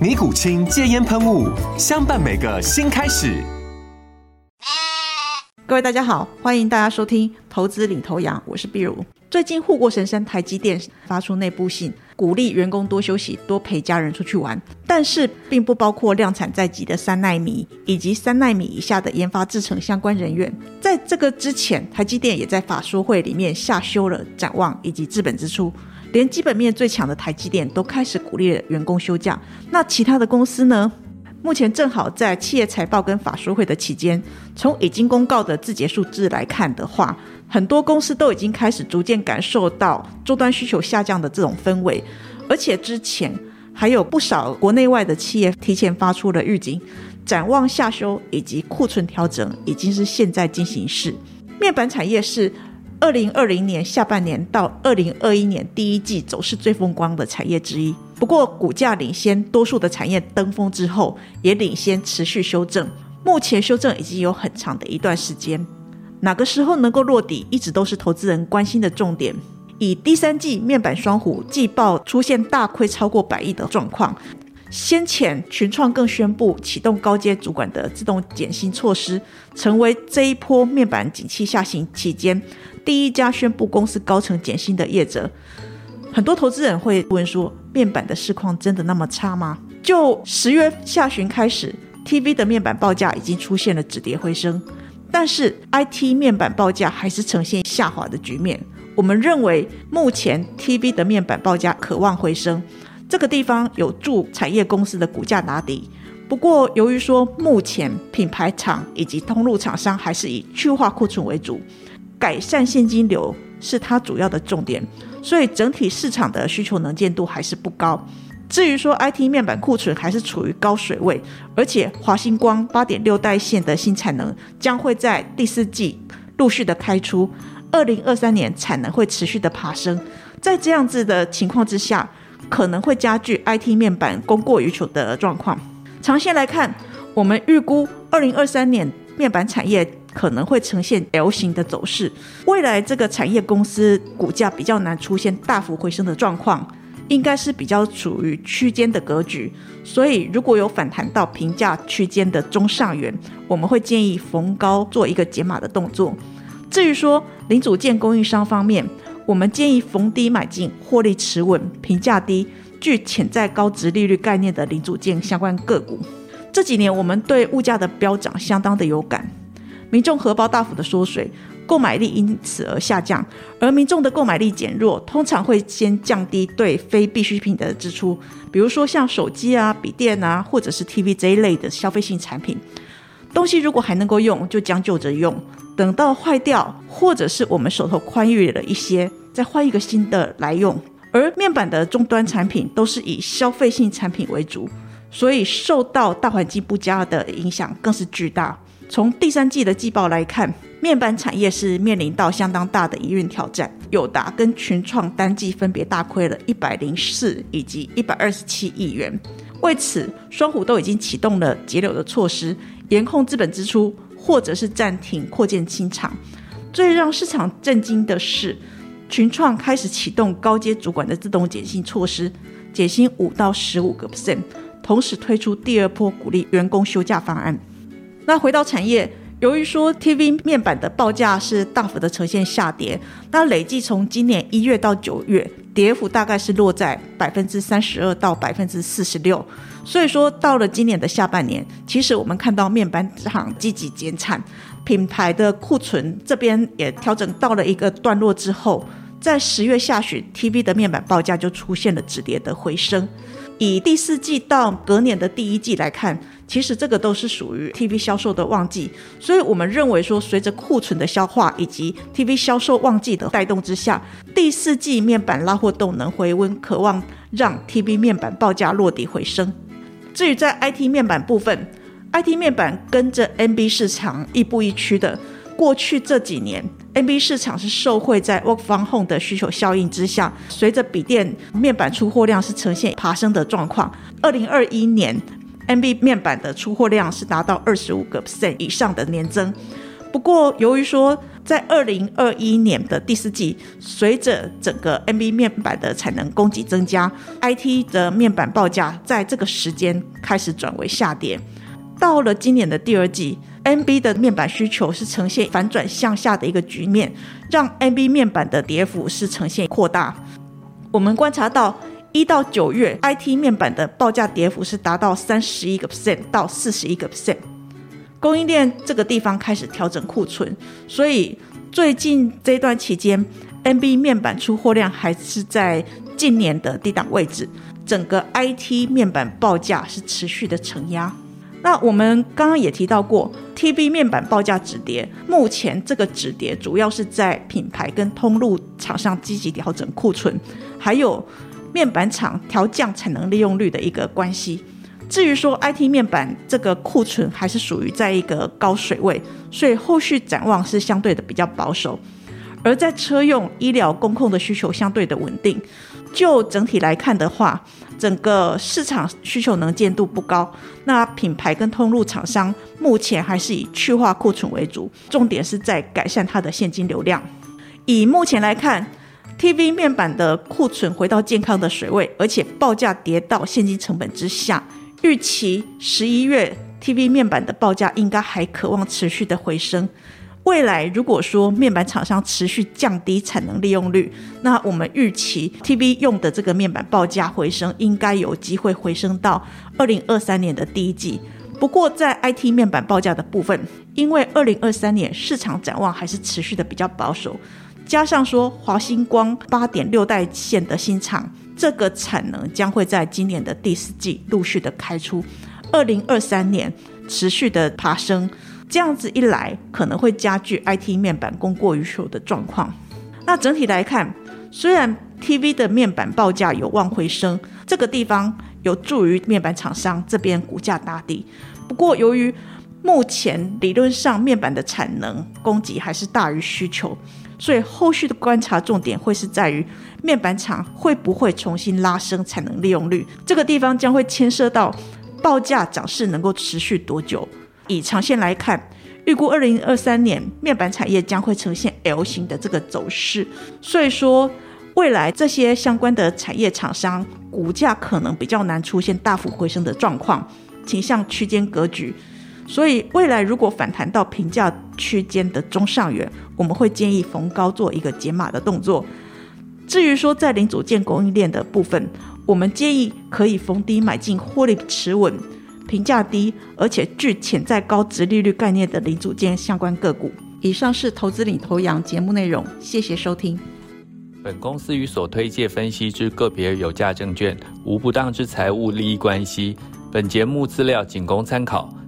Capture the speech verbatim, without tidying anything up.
尼古清戒烟喷雾，相伴每个新开始。各位大家好，欢迎大家收听投资领头羊，我是碧如。最近护国神山台积电发出内部信，鼓励员工多休息，多陪家人出去玩，但是并不包括量产在即的三奈米以及三奈米以下的研发制程相关人员。在这个之前，台积电也在法说会里面下修了展望以及资本支出，连基本面最强的台积电都开始鼓励了员工休假。那其他的公司呢？目前正好在企业财报跟法说会的期间，从已经公告的字节数字来看的话，很多公司都已经开始逐渐感受到终端需求下降的这种氛围，而且之前还有不少国内外的企业提前发出了预警，展望下修以及库存调整已经是现在进行式。面板产业是二零二零年下半年到二零二一年第一季走势最风光的产业之一，不过股价领先多数的产业登峰之后，也领先持续修正，目前修正已经有很长的一段时间，哪个时候能够落底一直都是投资人关心的重点。以第三季面板双虎季报出现大亏超过百亿的状况，先前群创更宣布启动高阶主管的自动减薪措施，成为这一波面板景气下行期间第一家宣布公司高层减薪的业者。很多投资人会问说，面板的市况真的那么差吗？就十月下旬开始， T V 的面板报价已经出现了止跌回升，但是 I T 面板报价还是呈现下滑的局面。我们认为目前 T V 的面板报价可望回升，这个地方有助产业公司的股价打底。不过由于说目前品牌厂以及通路厂商还是以去化库存为主，改善现金流是它主要的重点，所以整体市场的需求能见度还是不高。至于说 I T 面板库存还是处于高水位，而且华星光 八点六 代线的新产能将会在第四季陆续的开出，二零二三年产能会持续的爬升。在这样子的情况之下，可能会加剧 I T 面板供过于求的状况。长线来看，我们预估二零二三年面板产业可能会呈现 L 型的走势，未来这个产业公司股价比较难出现大幅回升的状况，应该是比较处于区间的格局。所以如果有反弹到评价区间的中上缘，我们会建议逢高做一个解码的动作。至于说零组件供应商方面，我们建议逢低买进，获利持稳，评价低，具潜在高殖利率概念的零组件相关个股。这几年我们对物价的飙涨相当的有感，民众荷包大幅的缩水，购买力因此而下降，而民众的购买力减弱，通常会先降低对非必需品的支出，比如说像手机啊、笔电啊，或者是 T V 这一类的消费性产品。东西如果还能够用，就将就着用，等到坏掉或者是我们手头宽裕了一些，再换一个新的来用。而面板的终端产品都是以消费性产品为主，所以受到大环境不佳的影响更是巨大。从第三季的季报来看，面板产业是面临到相当大的营运挑战，友达跟群创单季分别大亏了一百零四以及一百二十七亿元，为此双虎都已经启动了节流的措施，严控资本支出或者是暂停扩建新厂。最让市场震惊的是，群创开始启动高阶主管的自动减薪措施，减薪百分之五到百分之十五， 同时推出第二波鼓励员工休假方案。那回到产业，由于说 T V 面板的报价是大幅的呈现下跌，那累计从今年一月到九月，跌幅大概是落在 百分之三十二到百分之四十六，所以说到了今年的下半年，其实我们看到面板厂积极减产，品牌的库存这边也调整到了一个段落之后，在十月下旬 T V 的面板报价就出现了止跌的回升。以第四季到隔年的第一季来看，其实这个都是属于 T V 销售的旺季，所以我们认为说随着库存的消化以及 T V 销售旺季的带动之下，第四季面板拉货动能回温，可望让 T V 面板报价落底回升。至于在 I T 面板部分， I T 面板跟着 N B 市场亦步亦趋的，过去这几年 N B 市场是受惠在 Work from Home 的需求效应之下，随着笔电面板出货量是呈现爬升的状况。二零二一年 N B 面板的出货量是达到 百分之二十五 以上的年增。不过由于说在二零二一年的第四季，随着整个 N B 面板的产能供给增加， I T 的面板报价在这个时间开始转为下跌。到了今年的第二季， N B 的面板需求是呈现反转向下的一个局面，让 N B 面板的跌幅是呈现扩大。我们观察到一到九月 I T 面板的报价跌幅是达到 百分之三十一 到 百分之四十一， 供应链这个地方开始调整库存，所以最近这段期间 N B 面板出货量还是在近年的低档位置，整个 I T 面板报价是持续的承压。那我们刚刚也提到过 T V 面板报价止跌，目前这个止跌主要是在品牌跟通路厂商积极调整库存，还有面板厂调降产能利用率的一个关系。至于说 I T 面板这个库存还是属于在一个高水位，所以后续展望是相对的比较保守。而在车用、医疗、工控的需求相对的稳定，就整体来看的话，整个市场需求能见度不高，那品牌跟通路厂商目前还是以去化库存为主，重点是在改善它的现金流量。以目前来看， T V 面板的库存回到健康的水位，而且报价跌到现金成本之下，预期十一月 T V 面板的报价应该还可望持续的回升。未来如果说面板厂商持续降低产能利用率，那我们预期 T V 用的这个面板报价回升应该有机会回升到二零二三年的第一季。不过在 I T 面板报价的部分，因为二零二三年市场展望还是持续的比较保守，加上说华星光 八点六 代线的新厂，这个产能将会在今年的第四季陆续的开出，二零二三年持续的爬升，这样子一来可能会加剧 I T 面板供过于求的状况。那整体来看，虽然 T V 的面板报价有望回升，这个地方有助于面板厂商这边股价打底。不过由于目前理论上面板的产能供给还是大于需求，所以后续的观察重点会是在于面板厂会不会重新拉升产能利用率，这个地方将会牵涉到报价涨势能够持续多久。以长线来看，预估二零二三年面板产业将会呈现 L 型的这个走势，所以说未来这些相关的产业厂商股价可能比较难出现大幅回升的状况，倾向区间格局。所以未来如果反弹到评价区间的中上缘，我们会建议逢高做一个解码的动作。至于说在零组件供应链的部分，我们建议可以逢低买进获利持稳、评价低而且具潜在高殖利率概念的零组件相关个股。以上是投资领头羊节目内容，谢谢收听。本公司与所推介分析之个别有价证券无不当之财务利益关系，本节目资料仅供参考，